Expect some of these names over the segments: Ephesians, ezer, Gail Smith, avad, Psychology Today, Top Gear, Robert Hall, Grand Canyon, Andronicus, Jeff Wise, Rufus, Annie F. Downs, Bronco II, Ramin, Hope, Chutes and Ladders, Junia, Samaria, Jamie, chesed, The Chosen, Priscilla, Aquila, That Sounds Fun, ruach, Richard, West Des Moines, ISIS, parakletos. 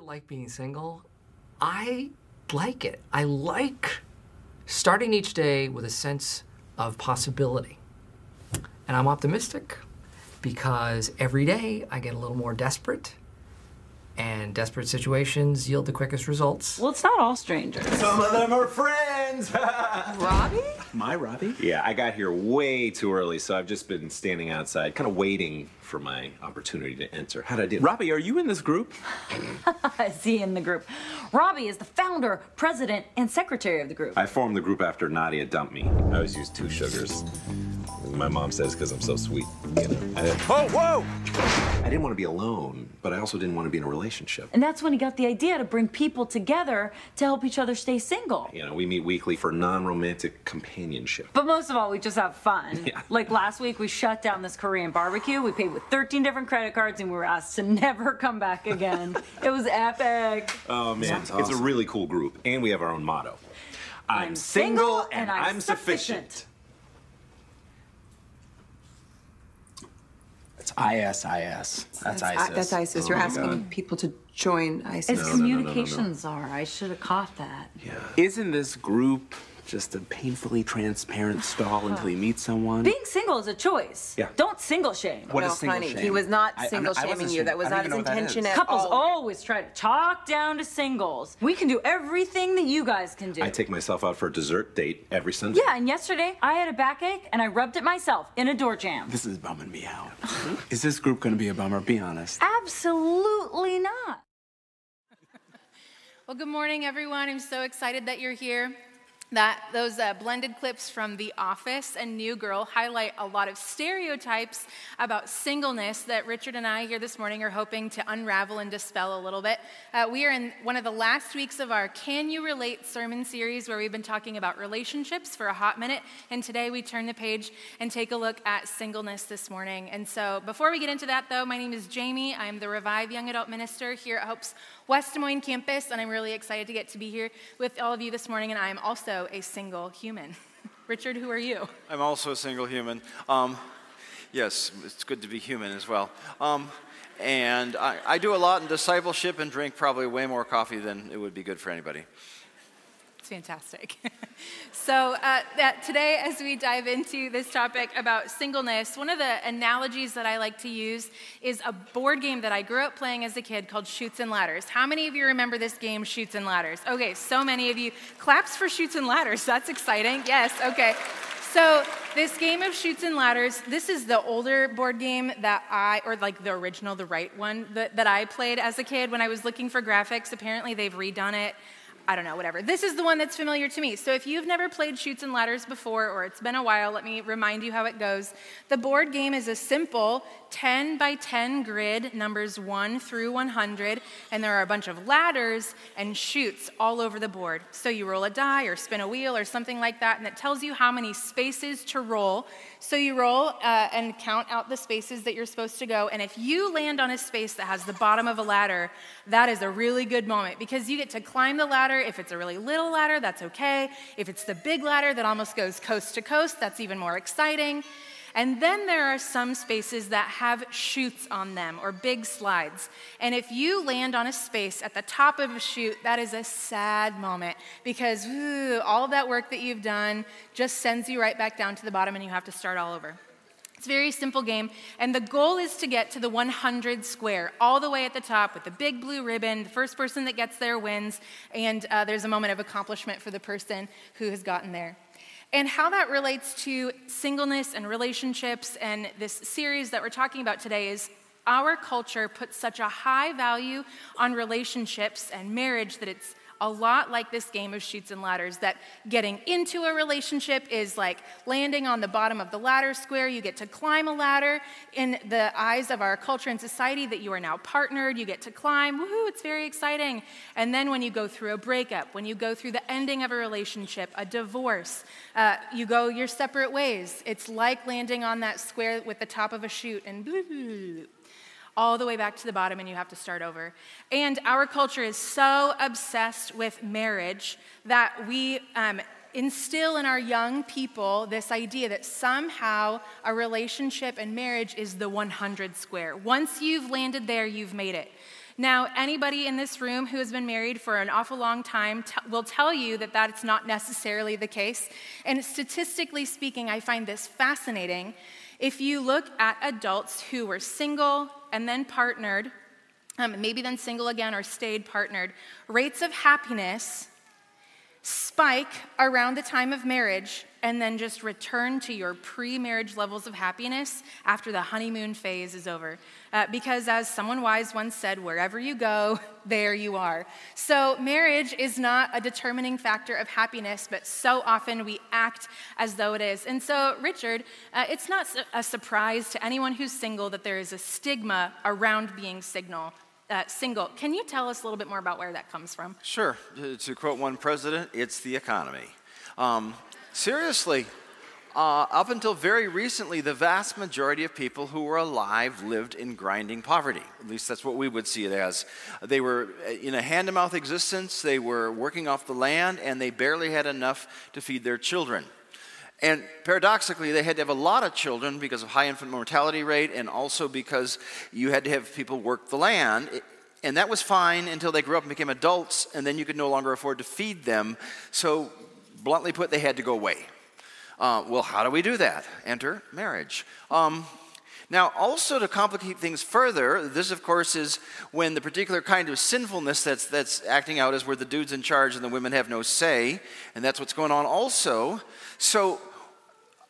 it like being single? I like it. I like starting each day with a sense of possibility. And I'm optimistic because every day I get a little more desperate, and desperate situations yield the quickest results. Well, it's not all strangers. Some of them are friends. Robbie? My Robbie? Yeah, I got here way too early, so I've just been standing outside, kind of waiting for my opportunity to enter. How'd I do? Robbie, are you in this group? Is he in the group? Robbie is the founder, president, and secretary of the group. I formed the group after Nadia dumped me. I always use two sugars. My mom says because I'm so sweet. You know, I didn't want to be alone, but I also didn't want to be in a relationship. And that's when he got the idea to bring people together to help each other stay single. You know, we meet weekly for non-romantic companionship. But most of all, we just have fun. Yeah. Like last week, we shut down this Korean barbecue. We paid with 13 different credit cards, and we were asked to never come back again. It was epic. Oh, man. Awesome. It's a really cool group, and we have our own motto. I'm single, and I'm sufficient. It's ISIS. That's ISIS. That's ISIS. You're asking people to join ISIS. As communications are. I should have caught that. Yeah. Isn't this group just a painfully transparent stall until you meet someone? Being single is a choice. Yeah. Don't single shame. What is single shame? He was not single shaming you. That was not his intention at all. Couples always try to talk down to singles. We can do everything that you guys can do. I take myself out for a dessert date every Sunday. Yeah, and yesterday I had a backache and I rubbed it myself in a door jamb. This is bumming me out. Is this group going to be a bummer? Be honest. Absolutely not. Well, good morning, everyone. I'm so excited that you're here. Those blended clips from The Office and New Girl highlight a lot of stereotypes about singleness that Richard and I here this morning are hoping to unravel and dispel a little bit. We are in one of the last weeks of our Can You Relate sermon series, where we've been talking about relationships for a hot minute, and today we turn the page and take a look at singleness this morning. And so before we get into that, though, my name is Jamie. I'm the Revive Young Adult Minister here at Hope's West Des Moines campus, and I'm really excited to get to be here with all of you this morning, and I am also a single human. Richard, who are you? I'm also a single human. Yes, it's good to be human as well. And I do a lot in discipleship and drink probably way more coffee than it would be good for anybody. It's fantastic. So today, as we dive into this topic about singleness, one of the analogies that I like to use is a board game that I grew up playing as a kid called Chutes and Ladders. How many of you remember this game, Chutes and Ladders? Okay, so many of you. Claps for Chutes and Ladders. That's exciting. Yes, okay. So this game of Chutes and Ladders, this is the older board game that the right one that I played as a kid when I was looking for graphics. Apparently, they've redone it. I don't know, whatever. This is the one that's familiar to me. So if you've never played Chutes and Ladders before, or it's been a while, let me remind you how it goes. The board game is a simple 10 by 10 grid, numbers 1 through 100, and there are a bunch of ladders and chutes all over the board. So you roll a die or spin a wheel or something like that, and it tells you how many spaces to roll. So you roll and count out the spaces that you're supposed to go, and if you land on a space that has the bottom of a ladder, that is a really good moment because you get to climb the ladder. If it's a really little ladder, that's okay. If it's the big ladder that almost goes coast to coast, that's even more exciting. And then there are some spaces that have chutes on them, or big slides. And if you land on a space at the top of a chute, that is a sad moment because all of that work that you've done just sends you right back down to the bottom and you have to start all over. It's a very simple game, and the goal is to get to the 100 square, all the way at the top with the big blue ribbon. The first person that gets there wins, and there's a moment of accomplishment for the person who has gotten there. And how that relates to singleness and relationships and this series that we're talking about today is our culture puts such a high value on relationships and marriage that it's a lot like this game of Chutes and Ladders, that getting into a relationship is like landing on the bottom of the ladder square. You get to climb a ladder. In the eyes of our culture and society, that you are now partnered, you get to climb. Woohoo, it's very exciting. And then when you go through a breakup, when you go through the ending of a relationship, a divorce, you go your separate ways. It's like landing on that square with the top of a chute and blah, blah, blah, all the way back to the bottom, and you have to start over. And our culture is so obsessed with marriage that we instill in our young people this idea that somehow a relationship and marriage is the 100 square. Once you've landed there, you've made it. Now, anybody in this room who has been married for an awful long time will tell you that that's not necessarily the case. And statistically speaking, I find this fascinating. If you look at adults who were single and then partnered, maybe then single again or stayed partnered, rates of happiness spike around the time of marriage and then just return to your pre-marriage levels of happiness after the honeymoon phase is over. Because as someone wise once said, wherever you go, there you are. So marriage is not a determining factor of happiness, but so often we act as though it is. And so, Richard, it's not a surprise to anyone who's single that there is a stigma around being single. Can you tell us a little bit more about where that comes from? Sure. To quote one president, it's the economy. Seriously, up until very recently, the vast majority of people who were alive lived in grinding poverty. At least that's what we would see it as. They were in a hand-to-mouth existence, they were working off the land, and they barely had enough to feed their children. And paradoxically, they had to have a lot of children because of high infant mortality rate and also because you had to have people work the land. And that was fine until they grew up and became adults, and then you could no longer afford to feed them. So, bluntly put, they had to go away. Well, how do we do that? Enter marriage. Now, also to complicate things further, this, of course, is when the particular kind of sinfulness that's acting out is where the dude's in charge and the women have no say, and that's what's going on also. So,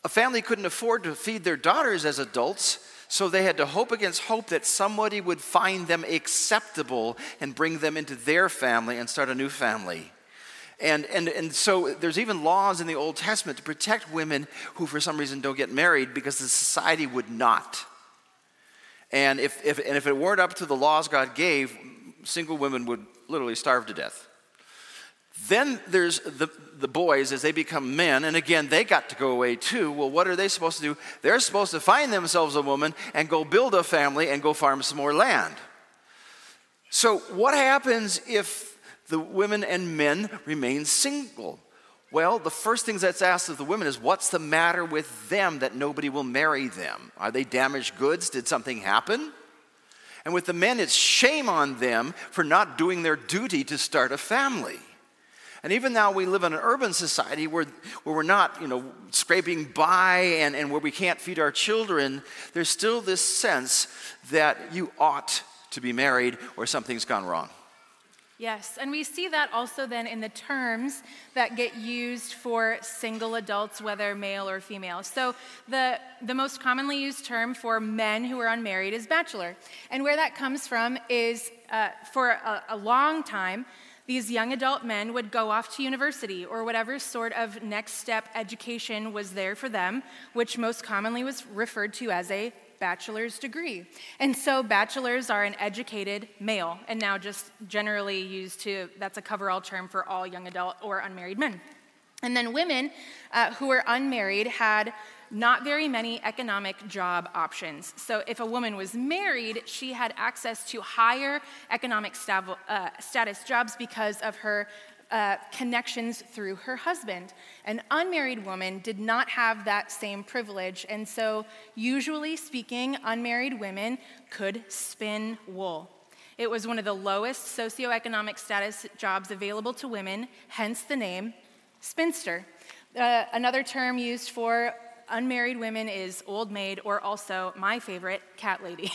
a family couldn't afford to feed their daughters as adults, so they had to hope against hope that somebody would find them acceptable and bring them into their family and start a new family. And so there's even laws in the Old Testament to protect women who for some reason don't get married because the society would not. And if it weren't up to the laws God gave, single women would literally starve to death. Then there's the boys as they become men, and again, they got to go away too. Well, what are they supposed to do? They're supposed to find themselves a woman and go build a family and go farm some more land. So what happens if the women and men remain single? Well, the first thing that's asked of the women is, what's the matter with them that nobody will marry them? Are they damaged goods? Did something happen? And with the men, it's shame on them for not doing their duty to start a family. And even now we live in an urban society where we're not, scraping by and where we can't feed our children, there's still this sense that you ought to be married or something's gone wrong. Yes, and we see that also then in the terms that get used for single adults, whether male or female. So the most commonly used term for men who are unmarried is bachelor. And where that comes from is for a long time, these young adult men would go off to university or whatever sort of next step education was there for them, which most commonly was referred to as a bachelor's degree. And so bachelors are an educated male, and now just generally used to, that's a coverall term for all young adult or unmarried men. And then women who were unmarried had not very many economic job options. So if a woman was married, she had access to higher economic status jobs because of her connections through her husband. An unmarried woman did not have that same privilege, and so usually speaking, unmarried women could spin wool. It was one of the lowest socioeconomic status jobs available to women, hence the name spinster. Another term used for unmarried women is old maid, or also my favorite, cat lady.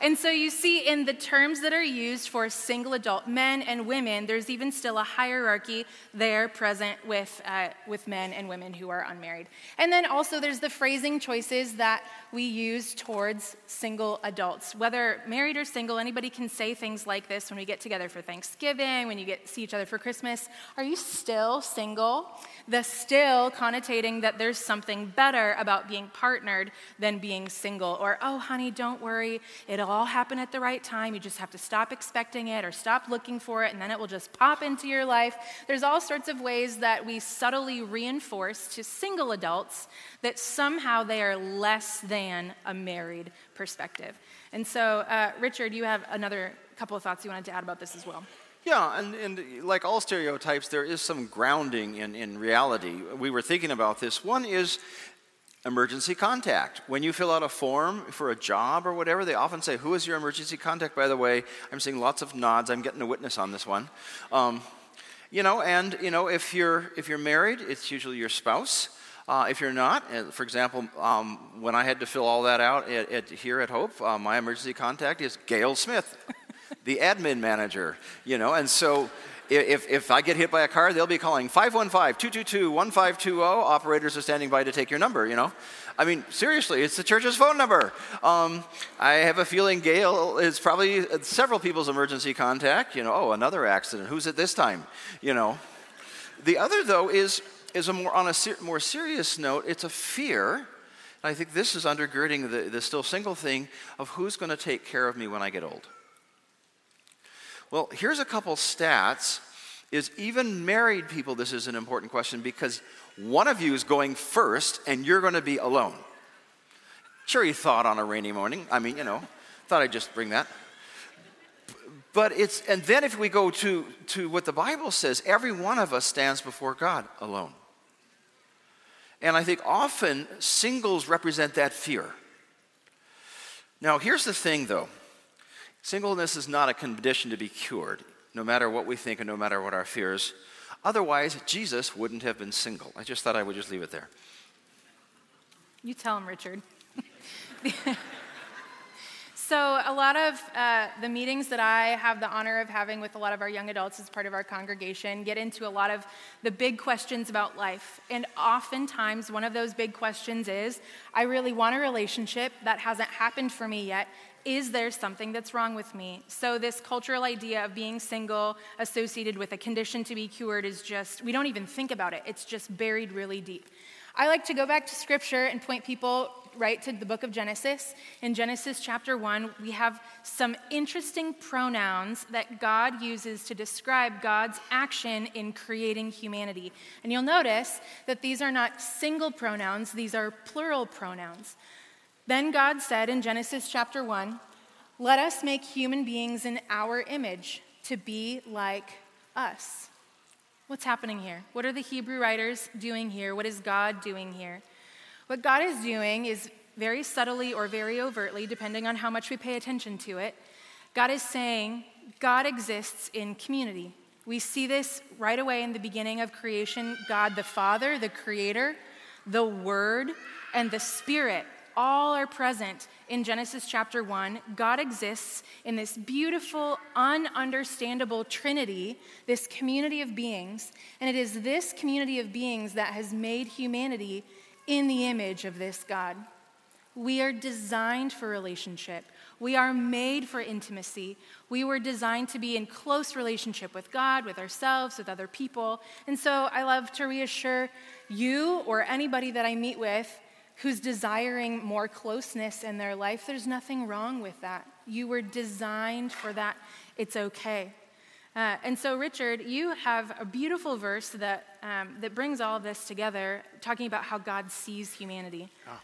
And so you see in the terms that are used for single adult men and women, there's even still a hierarchy there present with men and women who are unmarried. And then also there's the phrasing choices that we use towards single adults. Whether married or single, anybody can say things like this when we get together for Thanksgiving, when you see each other for Christmas. Are you still single? The still connotating that there's something better about being partnered than being single. Or, oh, honey, don't worry. It'll all happen at the right time. You just have to stop expecting it or stop looking for it, and then it will just pop into your life. There's all sorts of ways that we subtly reinforce to single adults that somehow they are less than a married perspective. And so, Richard, you have another couple of thoughts you wanted to add about this as well. Yeah, and like all stereotypes, there is some grounding in reality. We were thinking about this. One is emergency contact. When you fill out a form for a job or whatever, they often say, who is your emergency contact? By the way, I'm seeing lots of nods. I'm getting a witness on this one. If you're married, it's usually your spouse. If you're not, for example, when I had to fill all that out here at Hope, my emergency contact is Gail Smith, the admin manager, and so if I get hit by a car, they'll be calling 515-222-1520. Operators are standing by to take your number, I mean, seriously, it's the church's phone number. I have a feeling Gail is probably several people's emergency contact, oh, another accident, who's it this time, The other, though, is on a more serious note, it's a fear, and I think this is undergirding the still single thing of who's going to take care of me when I get old. Well, here's a couple stats, is even married people, this is an important question, because one of you is going first, and you're going to be alone. Sure, you thought on a rainy morning, thought I'd just bring that. But it's, and then if we go to what the Bible says, every one of us stands before God alone. And I think often singles represent that fear. Now, here's the thing, though. Singleness is not a condition to be cured, no matter what we think and no matter what our fears. Otherwise, Jesus wouldn't have been single. I just thought I would just leave it there. You tell him, Richard. So a lot of the meetings that I have the honor of having with a lot of our young adults as part of our congregation get into a lot of the big questions about life. And oftentimes, one of those big questions is, I really want a relationship that hasn't happened for me yet. Is there something that's wrong with me? So this cultural idea of being single associated with a condition to be cured is just, we don't even think about it. It's just buried really deep. I like to go back to Scripture and point people right to the book of Genesis. In Genesis chapter 1, we have some interesting pronouns that God uses to describe God's action in creating humanity. And you'll notice that these are not single pronouns, these are plural pronouns. Then God said in Genesis chapter 1, "Let us make human beings in our image to be like us." What's happening here? What are the Hebrew writers doing here? What is God doing here? What God is doing is very subtly or very overtly, depending on how much we pay attention to it, God is saying God exists in community. We see this right away in the beginning of creation. God the Father, the Creator, the Word, and the Spirit all are present in Genesis chapter 1. God exists in this beautiful, ununderstandable Trinity, this community of beings, and it is this community of beings that has made humanity in the image of this God. We are designed for relationship. We are made for intimacy. We were designed to be in close relationship with God, with ourselves, with other people. And so I love to reassure you or anybody that I meet with who's desiring more closeness in their life, there's nothing wrong with that. You were designed for that. It's okay. And so, Richard, you have a beautiful verse that brings all of this together, talking about how God sees humanity. Ah.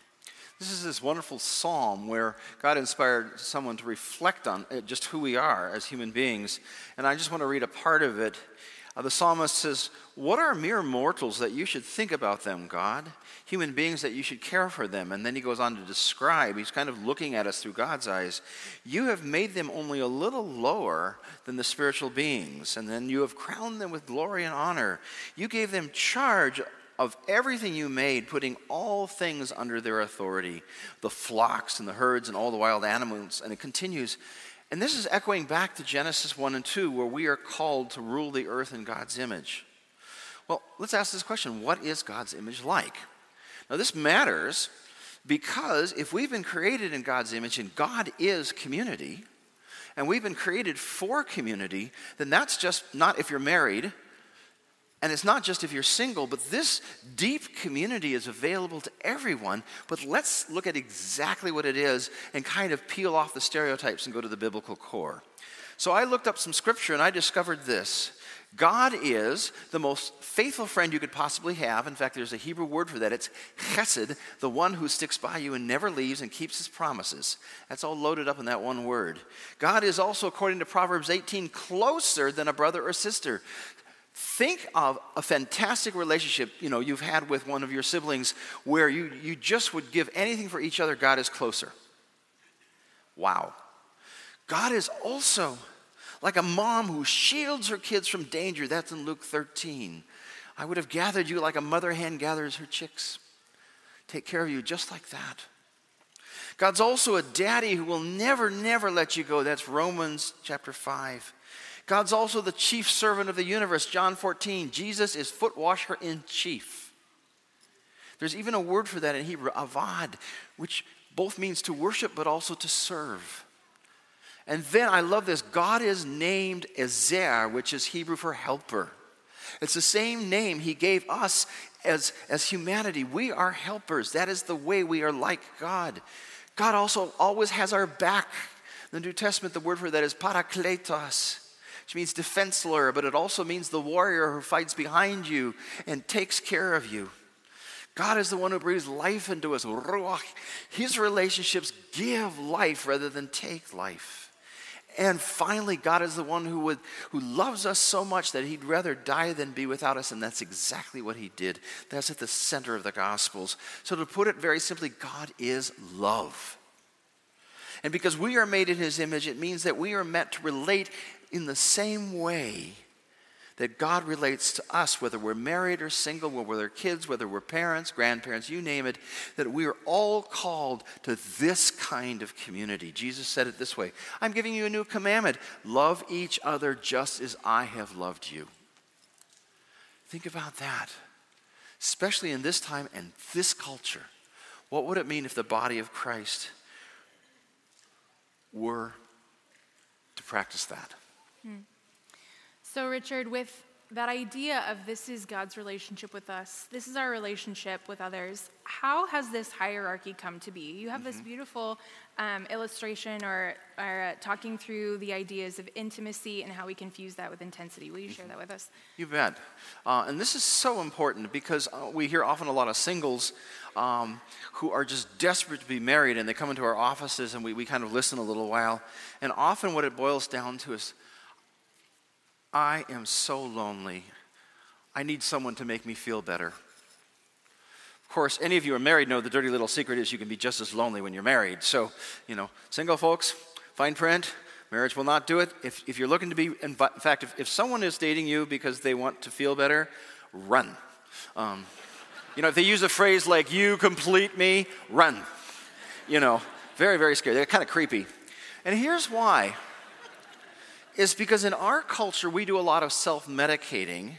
This is this wonderful psalm where God inspired someone to reflect on just who we are as human beings. And I just want to read a part of it. The psalmist says, "What are mere mortals that you should think about them, God? Human beings that you should care for them." And then he goes on to describe, he's kind of looking at us through God's eyes. "You have made them only a little lower than the spiritual beings, and then you have crowned them with glory and honor. You gave them charge of everything you made, putting all things under their authority, the flocks and the herds and all the wild animals." And it continues. And this is echoing back to Genesis 1 and 2, where we are called to rule the earth in God's image. Well, let's ask this question. What is God's image like? Now, this matters because if we've been created in God's image and God is community, and we've been created for community, then that's just not if you're married, and it's not just if you're single, but this deep community is available to everyone. But let's look at exactly what it is and kind of peel off the stereotypes and go to the biblical core. So I looked up some scripture and I discovered this. God is the most faithful friend you could possibly have. In fact, there's a Hebrew word for that. It's chesed, the one who sticks by you and never leaves and keeps his promises. That's all loaded up in that one word. God is also, according to Proverbs 18, closer than a brother or sister. Think of a fantastic relationship, you know, you've had with one of your siblings where you just would give anything for each other. God is closer. Wow. God is also like a mom who shields her kids from danger. That's in Luke 13. I would have gathered you like a mother hen gathers her chicks. Take care of you just like that. God's also a daddy who will never, never let you go. That's Romans chapter 5. God's also the chief servant of the universe, John 14. Jesus is foot washer in chief. There's even a word for that in Hebrew, avad, which both means to worship but also to serve. And then I love this, God is named Ezer, which is Hebrew for helper. It's the same name he gave us as humanity. We are helpers. That is the way we are like God. God also always has our back. In the New Testament, the word for that is parakletos, which means defense lawyer, but it also means the warrior who fights behind you and takes care of you. God is the one who breathes life into us, ruach. His relationships give life rather than take life. And finally, God is the one who loves us so much that he'd rather die than be without us, and that's exactly what he did. That's at the center of the Gospels. So to put it very simply, God is love. And because we are made in his image, it means that we are meant to relate in the same way that God relates to us, whether we're married or single, whether we're kids, whether we're parents, grandparents, you name it, that we are all called to this kind of community. Jesus said it this way, I'm giving you a new commandment, love each other just as I have loved you. Think about that, especially in this time and this culture. What would it mean if the body of Christ were to practice that? So Richard, with that idea of this is God's relationship with us, this is our relationship with others, how has this hierarchy come to be? You have this beautiful illustration or talking through the ideas of intimacy and how we confuse that with intensity. Will you share that with us? You bet. And this is so important because we hear often a lot of singles who are just desperate to be married, and they come into our offices and we kind of listen a little while. And often what it boils down to is, I am so lonely. I need someone to make me feel better. Of course, any of you who are married know the dirty little secret is you can be just as lonely when you're married. So, you know, single folks, fine print, marriage will not do it. If you're looking to be, in fact, if someone is dating you because they want to feel better, run. You know, if they use a phrase like, you complete me, run. You know, very, very scary. They're kind of creepy. And here's why. Is because in our culture, we do a lot of self-medicating,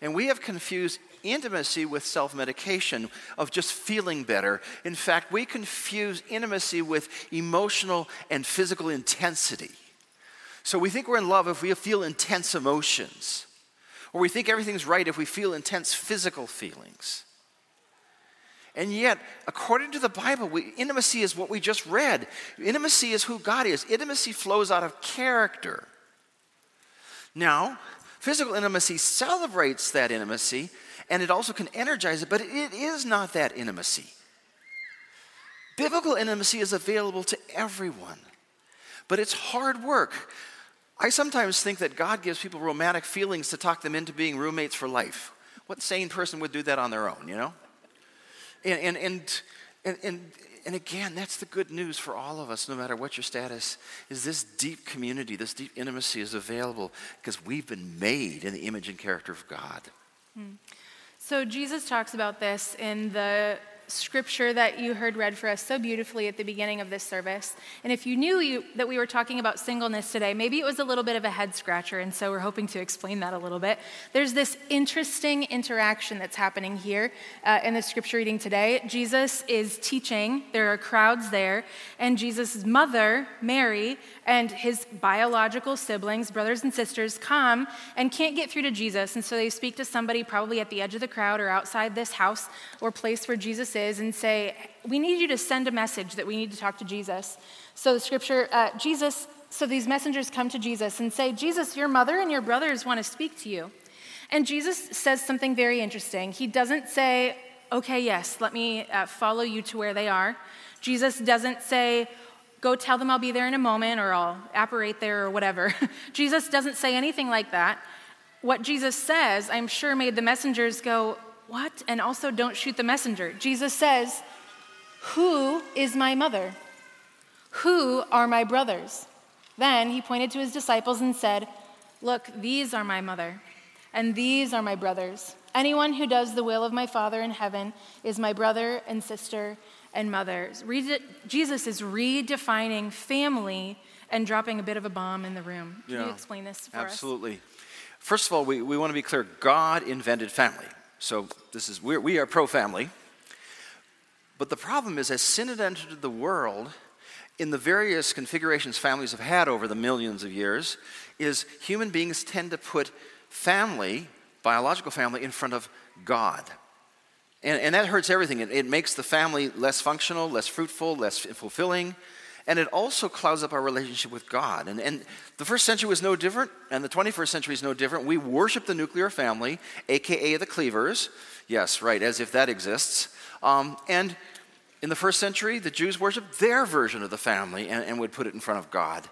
and we have confused intimacy with self-medication, of just feeling better. In fact, we confuse intimacy with emotional and physical intensity. So we think we're in love if we feel intense emotions, or we think everything's right if we feel intense physical feelings. And yet, according to the Bible, intimacy is what we just read. Intimacy is who God is. Intimacy flows out of character. Now, physical intimacy celebrates that intimacy, and it also can energize it, but it is not that intimacy. Biblical intimacy is available to everyone, but it's hard work. I sometimes think that God gives people romantic feelings to talk them into being roommates for life. What sane person would do that on their own, you know? And again, that's the good news for all of us, no matter what your status, is this deep community, this deep intimacy is available because we've been made in the image and character of God. So Jesus talks about this in the scripture that you heard read for us so beautifully at the beginning of this service. And if you knew that we were talking about singleness today, maybe it was a little bit of a head scratcher, and so we're hoping to explain that a little bit. There's this interesting interaction that's happening here in the scripture reading today. Jesus is teaching, there are crowds there, and Jesus' mother, Mary, and his biological siblings, brothers and sisters, come and can't get through to Jesus, and so they speak to somebody probably at the edge of the crowd or outside this house or place where Jesus is and say, we need you to send a message that we need to talk to Jesus. So the scripture, so these messengers come to Jesus and say, Jesus, your mother and your brothers want to speak to you. And Jesus says something very interesting. He doesn't say, okay, yes, let me follow you to where they are. Jesus doesn't say, go tell them I'll be there in a moment or I'll apparate there or whatever. Jesus doesn't say anything like that. What Jesus says, I'm sure, made the messengers go, what? And also, don't shoot the messenger. Jesus says, who is my mother? Who are my brothers? Then he pointed to his disciples and said, look, these are my mother, and these are my brothers. Anyone who does the will of my Father in heaven is my brother and sister and mother. Jesus is redefining family and dropping a bit of a bomb in the room. Can you explain this for us? Absolutely. First of all, we want to be clear. God invented family. So this is, we are pro-family. But the problem is, as sin had entered the world, in the various configurations families have had over the millions of years, is human beings tend to put family, biological family, in front of God. And that hurts everything. It makes the family less functional, less fruitful, less fulfilling. And it also clouds up our relationship with God. And the first century was no different, and the 21st century is no different. We worship the nuclear family, a.k.a. the Cleavers. Yes, right, as if that exists. And in the first century, the Jews worshiped their version of the family and would put it in front of God.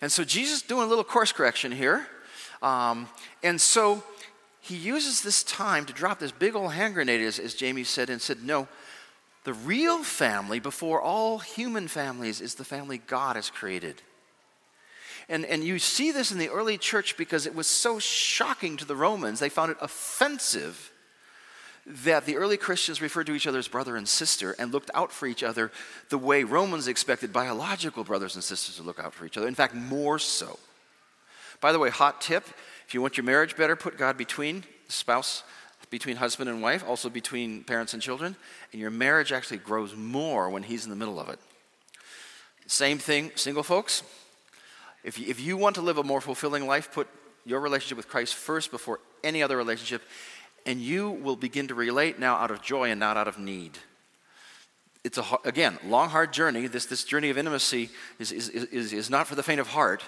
And so Jesus is doing a little course correction here. And so he uses this time to drop this big old hand grenade, as Jamie said, and said, no, the real family before all human families is the family God has created. And you see this in the early church because it was so shocking to the Romans. They found it offensive that the early Christians referred to each other as brother and sister and looked out for each other the way Romans expected biological brothers and sisters to look out for each other. In fact, more so. By the way, hot tip, if you want your marriage better, put God between the spouse, between husband and wife, also between parents and children, and your marriage actually grows more when he's in the middle of it. Same thing, single folks. If you want to live a more fulfilling life, put your relationship with Christ first before any other relationship, and you will begin to relate now out of joy and not out of need. It's, again, long, hard journey. This journey of intimacy is not for the faint of heart,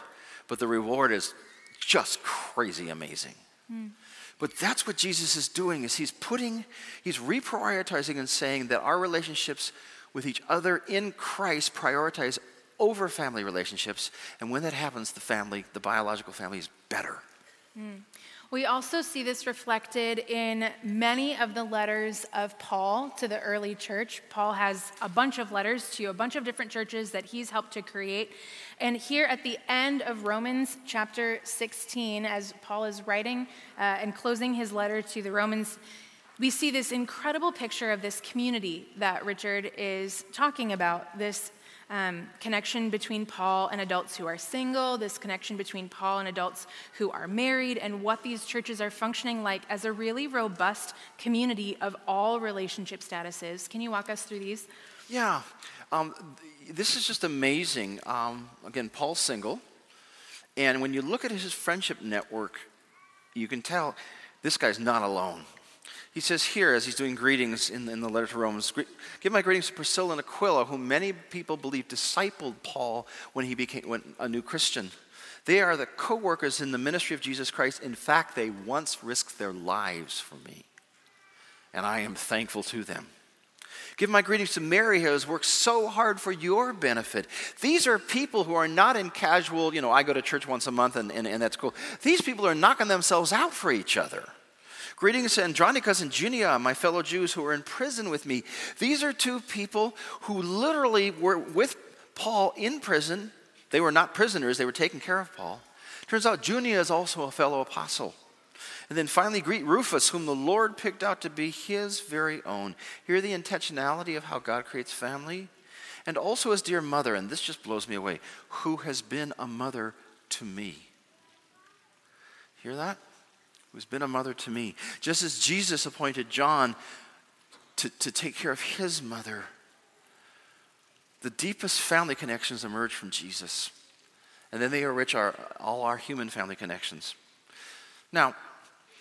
but the reward is just crazy amazing. Mm. But that's what Jesus is doing, is he's reprioritizing and saying that our relationships with each other in Christ prioritize over family relationships. And when that happens, the biological family is better. Mm. We also see this reflected in many of the letters of Paul to the early church. Paul has a bunch of letters to a bunch of different churches that he's helped to create. And here at the end of Romans chapter 16, as Paul is writing and closing his letter to the Romans, we see this incredible picture of this community that Richard is talking about, this connection between Paul and adults who are single, this connection between Paul and adults who are married, and what these churches are functioning like as a really robust community of all relationship statuses. Can you walk us through these? Yeah. This is just amazing. Again, Paul's single. And when you look at his friendship network, you can tell this guy's not alone. He says here, as he's doing greetings in the letter to Romans, give my greetings to Priscilla and Aquila, whom many people believe discipled Paul when he became a new Christian. They are the co-workers in the ministry of Jesus Christ. In fact, they once risked their lives for me, and I am thankful to them. Give my greetings to Mary, who has worked so hard for your benefit. These are people who are not in casual, I go to church once a month and that's cool. These people are knocking themselves out for each other. Greetings to Andronicus and Junia, my fellow Jews who are in prison with me. These are two people who literally were with Paul in prison. They were not prisoners. They were taking care of Paul. Turns out Junia is also a fellow apostle. And then finally, greet Rufus, whom the Lord picked out to be his very own. Hear the intentionality of how God creates family. And also his dear mother, and this just blows me away, who has been a mother to me. Hear that? Who's been a mother to me. Just as Jesus appointed John to take care of his mother, the deepest family connections emerge from Jesus. And then they enrich all our human family connections. Now,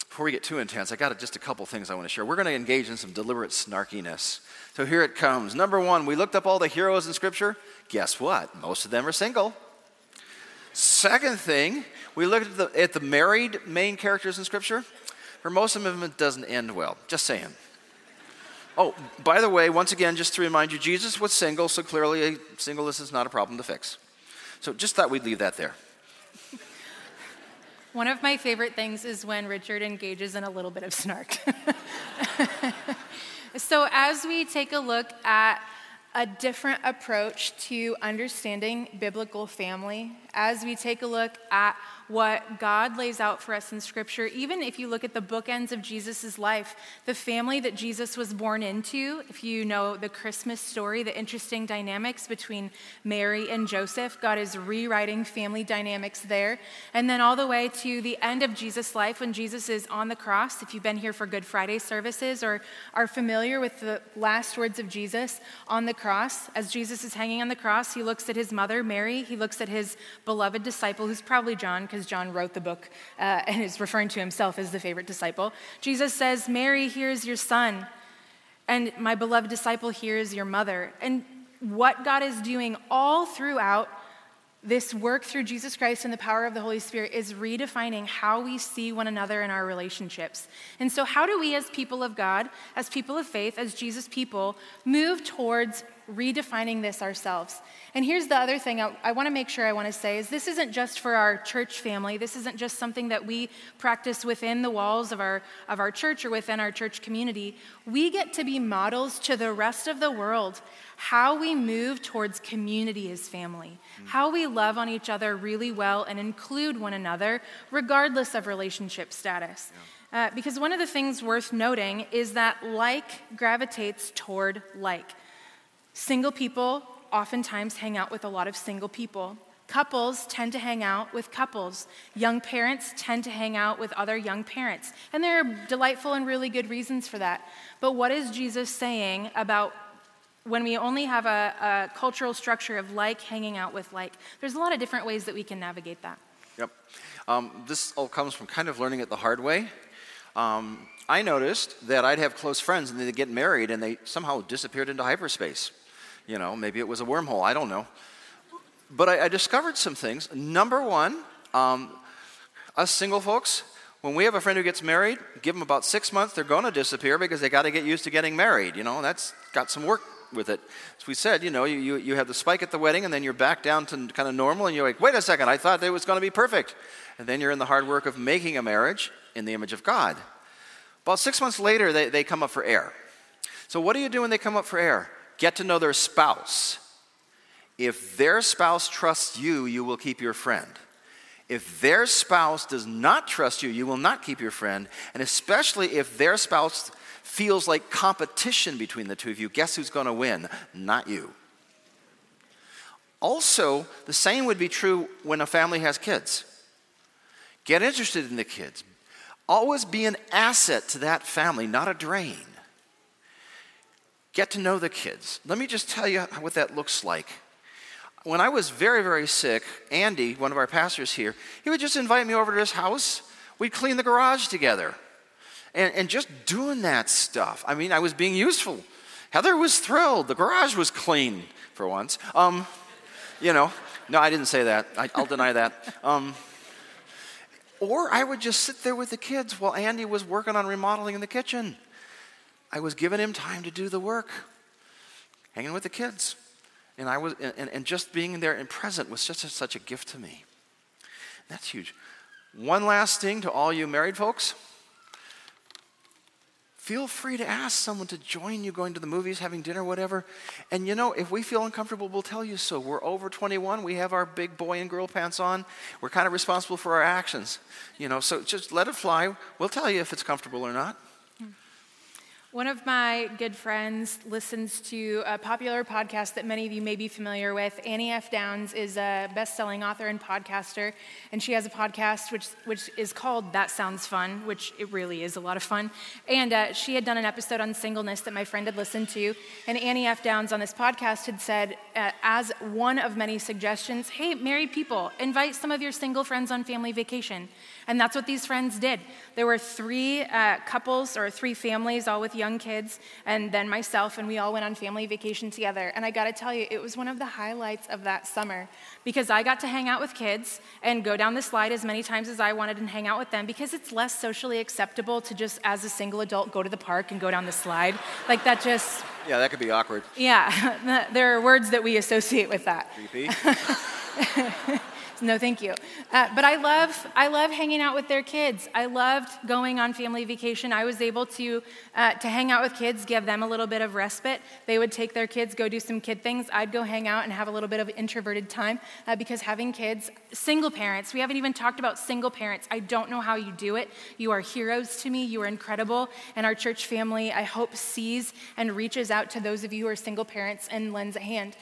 before we get too intense, I got just a couple things I want to share. We're going to engage in some deliberate snarkiness. So here it comes. Number one, we looked up all the heroes in Scripture. Guess what? Most of them are single. Second thing, we looked at the married main characters in Scripture. For most of them, it doesn't end well. Just saying. Oh, by the way, once again, just to remind you, Jesus was single, so clearly singleness is not a problem to fix. So just thought we'd leave that there. One of my favorite things is when Richard engages in a little bit of snark. So as we take a look at a different approach to understanding biblical family, as we take a look at what God lays out for us in Scripture, even if you look at the bookends of Jesus' life, the family that Jesus was born into, if you know the Christmas story, the interesting dynamics between Mary and Joseph, God is rewriting family dynamics there. And then all the way to the end of Jesus' life when Jesus is on the cross, if you've been here for Good Friday services or are familiar with the last words of Jesus on the cross, as Jesus is hanging on the cross, he looks at his mother, Mary, he looks at his beloved disciple, who's probably John, because John wrote the book and is referring to himself as the favorite disciple. Jesus says, Mary, here is your son, and my beloved disciple, here is your mother. And what God is doing all throughout this work through Jesus Christ and the power of the Holy Spirit is redefining how we see one another in our relationships. And so how do we as people of God, as people of faith, as Jesus people, move towards redefining this ourselves? And here's the other thing I want to make sure I want to say is this isn't just for our church family. This isn't just something that we practice within the walls of our church or within our church community. We get to be models to the rest of the world how we move towards community as family, how we love on each other really well and include one another regardless of relationship status. Yeah. Because one of the things worth noting is that like gravitates toward like. Single people oftentimes hang out with a lot of single people. Couples tend to hang out with couples. Young parents tend to hang out with other young parents. And there are delightful and really good reasons for that. But what is Jesus saying about when we only have a cultural structure of like hanging out with like? There's a lot of different ways that we can navigate that. Yep. This all comes from kind of learning it the hard way. I noticed that I'd have close friends and they'd get married and they somehow disappeared into hyperspace. You know, maybe it was a wormhole, I don't know. But I discovered some things. Number one, us single folks, when we have a friend who gets married, give them about 6 months, they're going to disappear because they got to get used to getting married. You know, that's got some work with it. As we said, you know, you have the spike at the wedding and then you're back down to kind of normal and you're like, wait a second, I thought it was going to be perfect. And then you're in the hard work of making a marriage in the image of God. About 6 months later, they come up for air. So what do you do when they come up for air? Get to know their spouse. If their spouse trusts you, you will keep your friend. If their spouse does not trust you, you will not keep your friend. And especially if their spouse feels like competition between the two of you, guess who's going to win? Not you. Also, the same would be true when a family has kids. Get interested in the kids. Always be an asset to that family, not a drain. Get to know the kids. Let me just tell you what that looks like. When I was very, very sick, Andy, one of our pastors here, he would just invite me over to his house. We'd clean the garage together. And just doing that stuff. I mean, I was being useful. Heather was thrilled. The garage was clean for once. You know, no, I didn't say that. I'll deny that. Or I would just sit there with the kids while Andy was working on remodeling in the kitchen. I was giving him time to do the work, hanging with the kids. And I was and just being there and present was just such a gift to me. That's huge. One last thing to all you married folks. Feel free to ask someone to join you going to the movies, having dinner, whatever. And you know, if we feel uncomfortable, we'll tell you so. We're over 21. We have our big boy and girl pants on. We're kind of responsible for our actions. You know, so just let it fly. We'll tell you if it's comfortable or not. One of my good friends listens to a popular podcast that many of you may be familiar with. Annie F. Downs is a best-selling author and podcaster, and she has a podcast which is called That Sounds Fun, which it really is a lot of fun. And she had done an episode on singleness that my friend had listened to, and Annie F. Downs on this podcast had said, as one of many suggestions, hey, married people, invite some of your single friends on family vacation. And that's what these friends did. There were three families, all with young kids, and then myself, and we all went on family vacation together. And I got to tell you, it was one of the highlights of that summer because I got to hang out with kids and go down the slide as many times as I wanted and hang out with them because it's less socially acceptable to just, as a single adult, go to the park and go down the slide. Like that just... Yeah, that could be awkward. Yeah, there are words that we associate with that. Creepy. No, thank you. But I love hanging out with their kids. I loved going on family vacation. I was able to hang out with kids, give them a little bit of respite. They would take their kids, go do some kid things. I'd go hang out and have a little bit of introverted time because having kids, single parents, we haven't even talked about single parents. I don't know how you do it. You are heroes to me. You are incredible. And our church family, I hope, sees and reaches out to those of you who are single parents and lends a hand.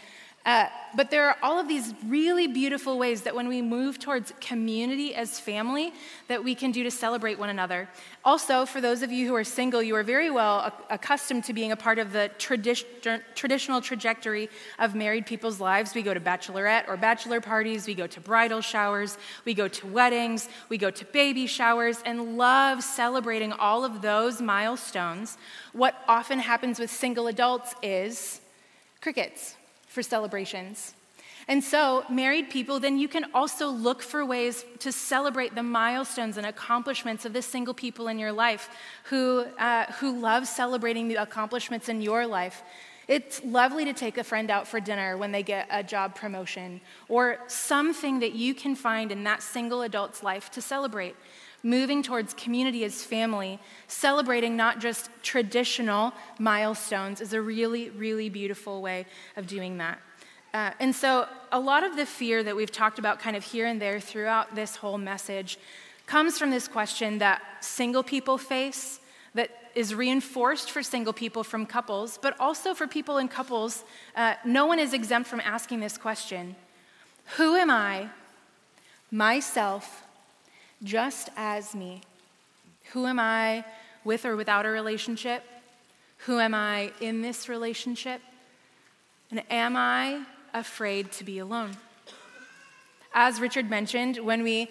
But there are all of these really beautiful ways that when we move towards community as family that we can do to celebrate one another. Also, for those of you who are single, you are very well accustomed to being a part of the traditional trajectory of married people's lives. We go to bachelorette or bachelor parties, we go to bridal showers, we go to weddings, we go to baby showers, and love celebrating all of those milestones. What often happens with single adults is crickets for celebrations. And so, married people, then you can also look for ways to celebrate the milestones and accomplishments of the single people in your life who love celebrating the accomplishments in your life. It's lovely to take a friend out for dinner when they get a job promotion or something that you can find in that single adult's life to celebrate. Moving towards community as family, celebrating not just traditional milestones is a really, really beautiful way of doing that. And so a lot of the fear that we've talked about kind of here and there throughout this whole message comes from this question that single people face that is reinforced for single people from couples, but also for people in couples. No one is exempt from asking this question. Who am I, myself, just as me? Who am I with or without a relationship? Who am I in this relationship? And am I afraid to be alone? As Richard mentioned, when we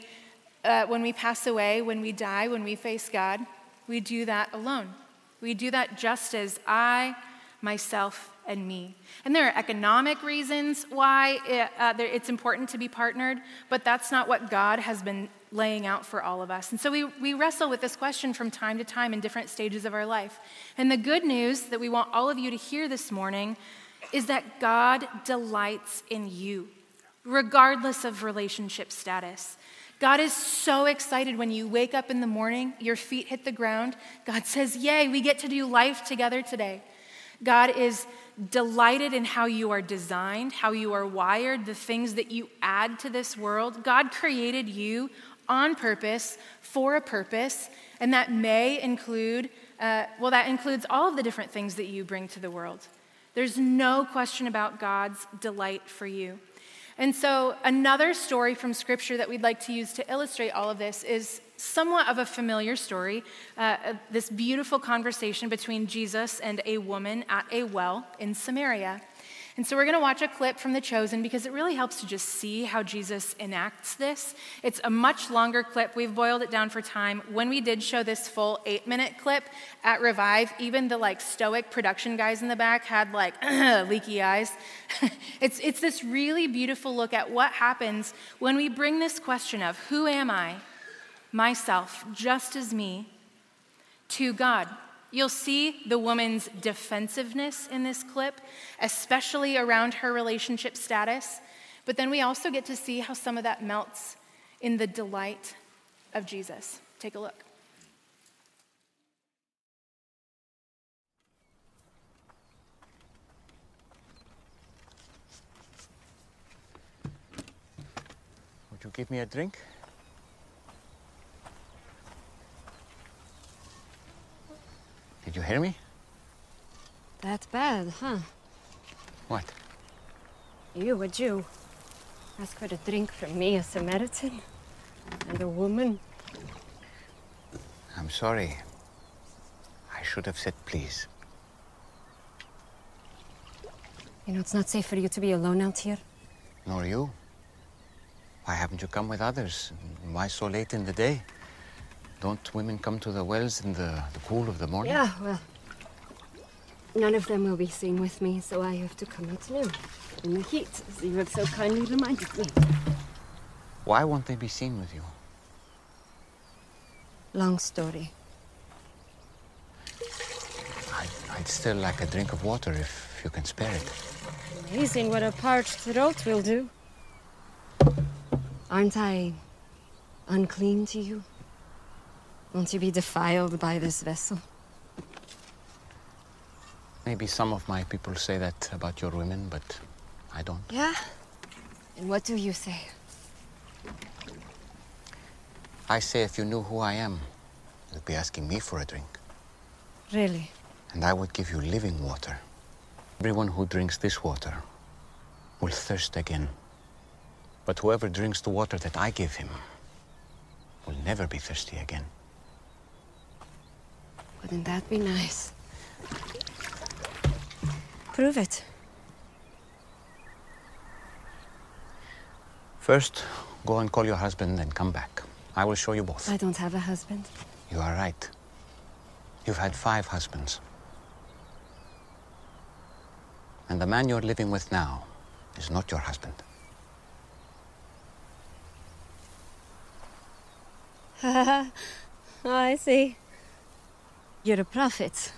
pass away, when we die, when we face God, we do that alone. We do that just as I, myself, and me. And there are economic reasons why it's important to be partnered, but that's not what God has been laying out for all of us. And so we wrestle with this question from time to time in different stages of our life. And the good news that we want all of you to hear this morning is that God delights in you, regardless of relationship status. God is so excited when you wake up in the morning, your feet hit the ground. God says, yay, we get to do life together today. God is delighted in how you are designed, how you are wired, the things that you add to this world. God created you on purpose, for a purpose, and that may include, that includes all of the different things that you bring to the world. There's no question about God's delight for you. And so another story from Scripture that we'd like to use to illustrate all of this is somewhat of a familiar story, this beautiful conversation between Jesus and a woman at a well in Samaria. And so we're going to watch a clip from The Chosen because it really helps to just see how Jesus enacts this. It's a much longer clip. We've boiled it down for time. When we did show this full 8-minute clip at Revive, even the stoic production guys in the back had leaky eyes. It's this really beautiful look at what happens when we bring this question of who am I, myself, just as me, to God. You'll see the woman's defensiveness in this clip, especially around her relationship status. But then we also get to see how some of that melts in the delight of Jesus. Take a look. Would you give me a drink? Did you hear me? That's bad, huh? What? You, a Jew, ask for a drink from me, a Samaritan, and a woman. I'm sorry. I should have said please. You know, it's not safe for you to be alone out here. Nor you. Why haven't you come with others? Why so late in the day? Don't women come to the wells in the cool of the morning? Yeah, well, none of them will be seen with me, so I have to come out now, in the heat, as you have so kindly reminded me. Why won't they be seen with you? Long story. I'd still like a drink of water, if you can spare it. Amazing what a parched throat will do. Aren't I unclean to you? Won't you be defiled by this vessel? Maybe some of my people say that about your women, but I don't. Yeah? And what do you say? I say if you knew who I am, you'd be asking me for a drink. Really? And I would give you living water. Everyone who drinks this water will thirst again. But whoever drinks the water that I give him will never be thirsty again. Wouldn't that be nice? Prove it. First, go and call your husband and come back. I will show you both. I don't have a husband. You are right. You've had 5 husbands. And the man you're living with now is not your husband. Oh, I see. You're a prophet.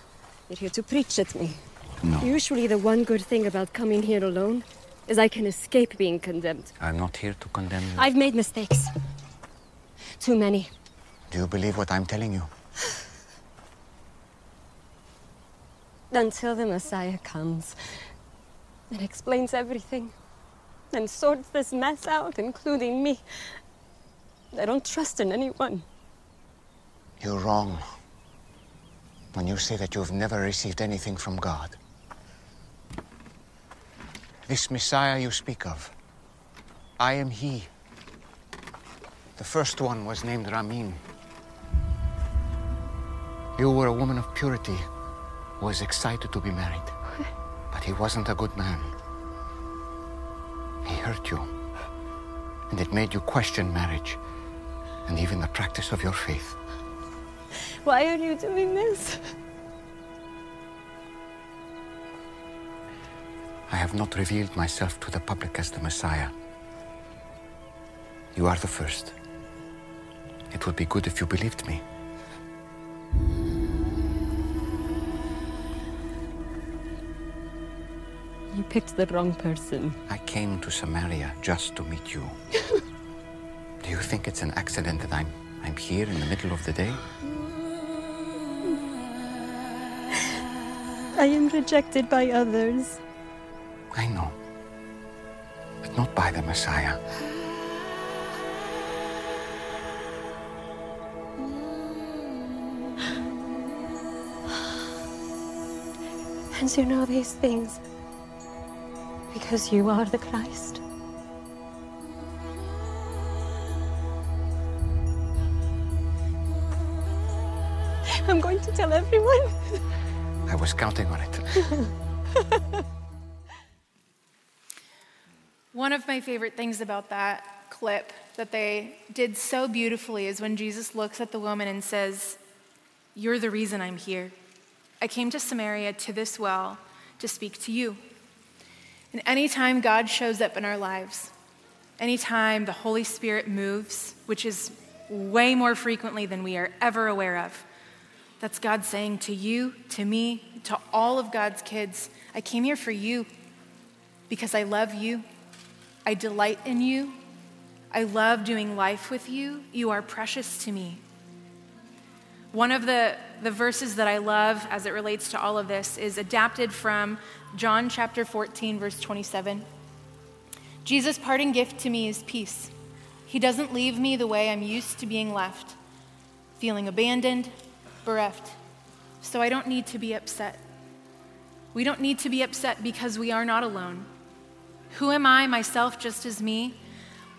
You're here to preach at me. No. Usually the one good thing about coming here alone is I can escape being condemned. I'm not here to condemn you. I've made mistakes. Too many. Do you believe what I'm telling you? Until the Messiah comes and explains everything and sorts this mess out, including me. I don't trust in anyone. You're wrong when you say that you've never received anything from God. This Messiah you speak of, I am he. The first one was named Ramin. You were a woman of purity who was excited to be married. But he wasn't a good man. He hurt you, and it made you question marriage and even the practice of your faith. Why are you doing this? I have not revealed myself to the public as the Messiah. You are the first. It would be good if you believed me. You picked the wrong person. I came to Samaria just to meet you. Do you think it's an accident that I'm here in the middle of the day? I am rejected by others. I know. But not by the Messiah. And you know these things because you are the Christ. I'm going to tell everyone. I was counting on it. One of my favorite things about that clip that they did so beautifully is when Jesus looks at the woman and says, "You're the reason I'm here. I came to Samaria, to this well, to speak to you." And anytime God shows up in our lives, anytime the Holy Spirit moves, which is way more frequently than we are ever aware of, that's God saying to you, to me, to all of God's kids, I came here for you because I love you. I delight in you. I love doing life with you. You are precious to me. One of the verses that I love as it relates to all of this is adapted from John chapter 14, verse 27. Jesus' parting gift to me is peace. He doesn't leave me the way I'm used to being left, feeling abandoned, bereft. So I don't need to be upset. We don't need to be upset because we are not alone. Who am I, myself, just as me?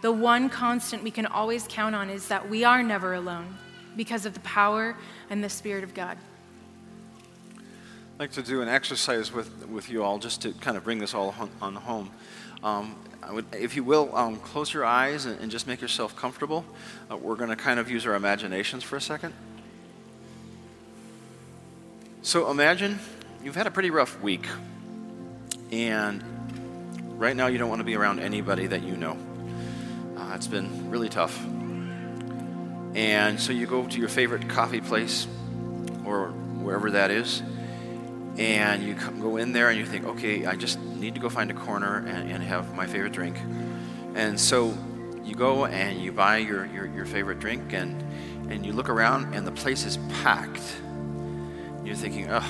The one constant we can always count on is that we are never alone, because of the power and the Spirit of God. I'd like to do an exercise with you all just to kind of bring this all on home. If you will, close your eyes and just make yourself comfortable. We're going to kind of use our imaginations for a second. So imagine you've had a pretty rough week, and right now you don't want to be around anybody that you know. It's been really tough. And so you go to your favorite coffee place or wherever that is, and you go in there and you think, okay, I just need to go find a corner and have my favorite drink. And so you go and you buy your favorite drink, and you look around and the place is packed. You're thinking, oh,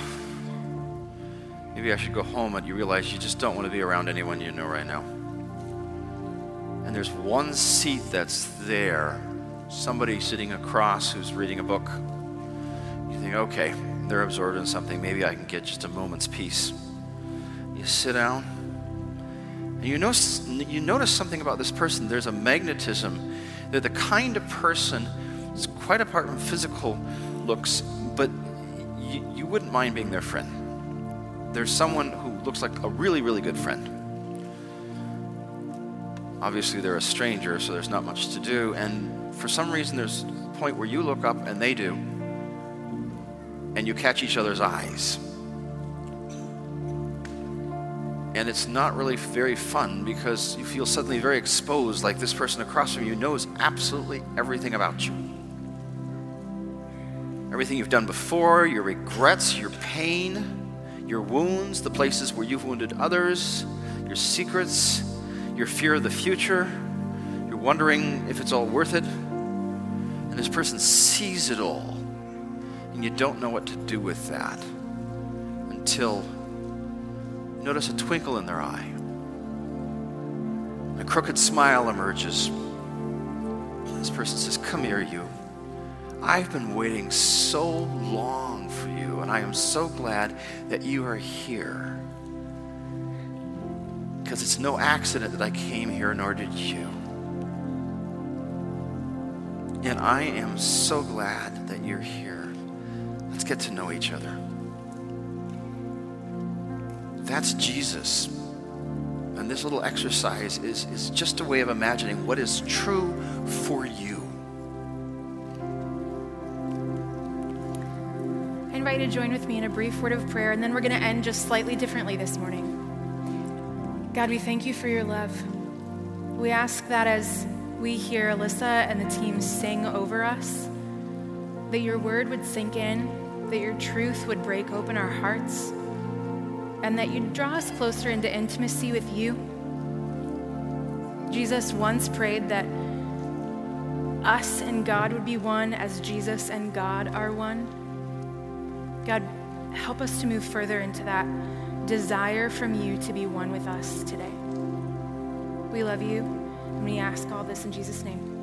maybe I should go home, but you realize you just don't want to be around anyone you know right now. And there's one seat that's there, somebody sitting across who's reading a book. You think, okay, they're absorbed in something. Maybe I can get just a moment's peace. You sit down, and you notice something about this person. There's a magnetism. They're the kind of person that's quite apart from physical looks, but you wouldn't mind being their friend. There's someone who looks like a really, really good friend. Obviously, they're a stranger, so there's not much to do. And for some reason, there's a point where you look up, and they do, and you catch each other's eyes. And it's not really very fun because you feel suddenly very exposed, like this person across from you knows absolutely everything about you. Everything you've done before, your regrets, your pain, your wounds, the places where you've wounded others, your secrets, your fear of the future, you're wondering if it's all worth it, and this person sees it all, and you don't know what to do with that until you notice a twinkle in their eye. A crooked smile emerges. This person says, "Come here, you. I've been waiting so long for you, and I am so glad that you are here. Because it's no accident that I came here, nor did you. And I am so glad that you're here. Let's get to know each other." That's Jesus. And this little exercise is just a way of imagining what is true for you. I invite you to join with me in a brief word of prayer, and then we're going to end just slightly differently this morning. God, we thank you for your love. We ask that as we hear Alyssa and the team sing over us, that your word would sink in, that your truth would break open our hearts, and that you'd draw us closer into intimacy with you. Jesus once prayed that us and God would be one as Jesus and God are one. God, help us to move further into that desire from you to be one with us today. We love you, and we ask all this in Jesus' name.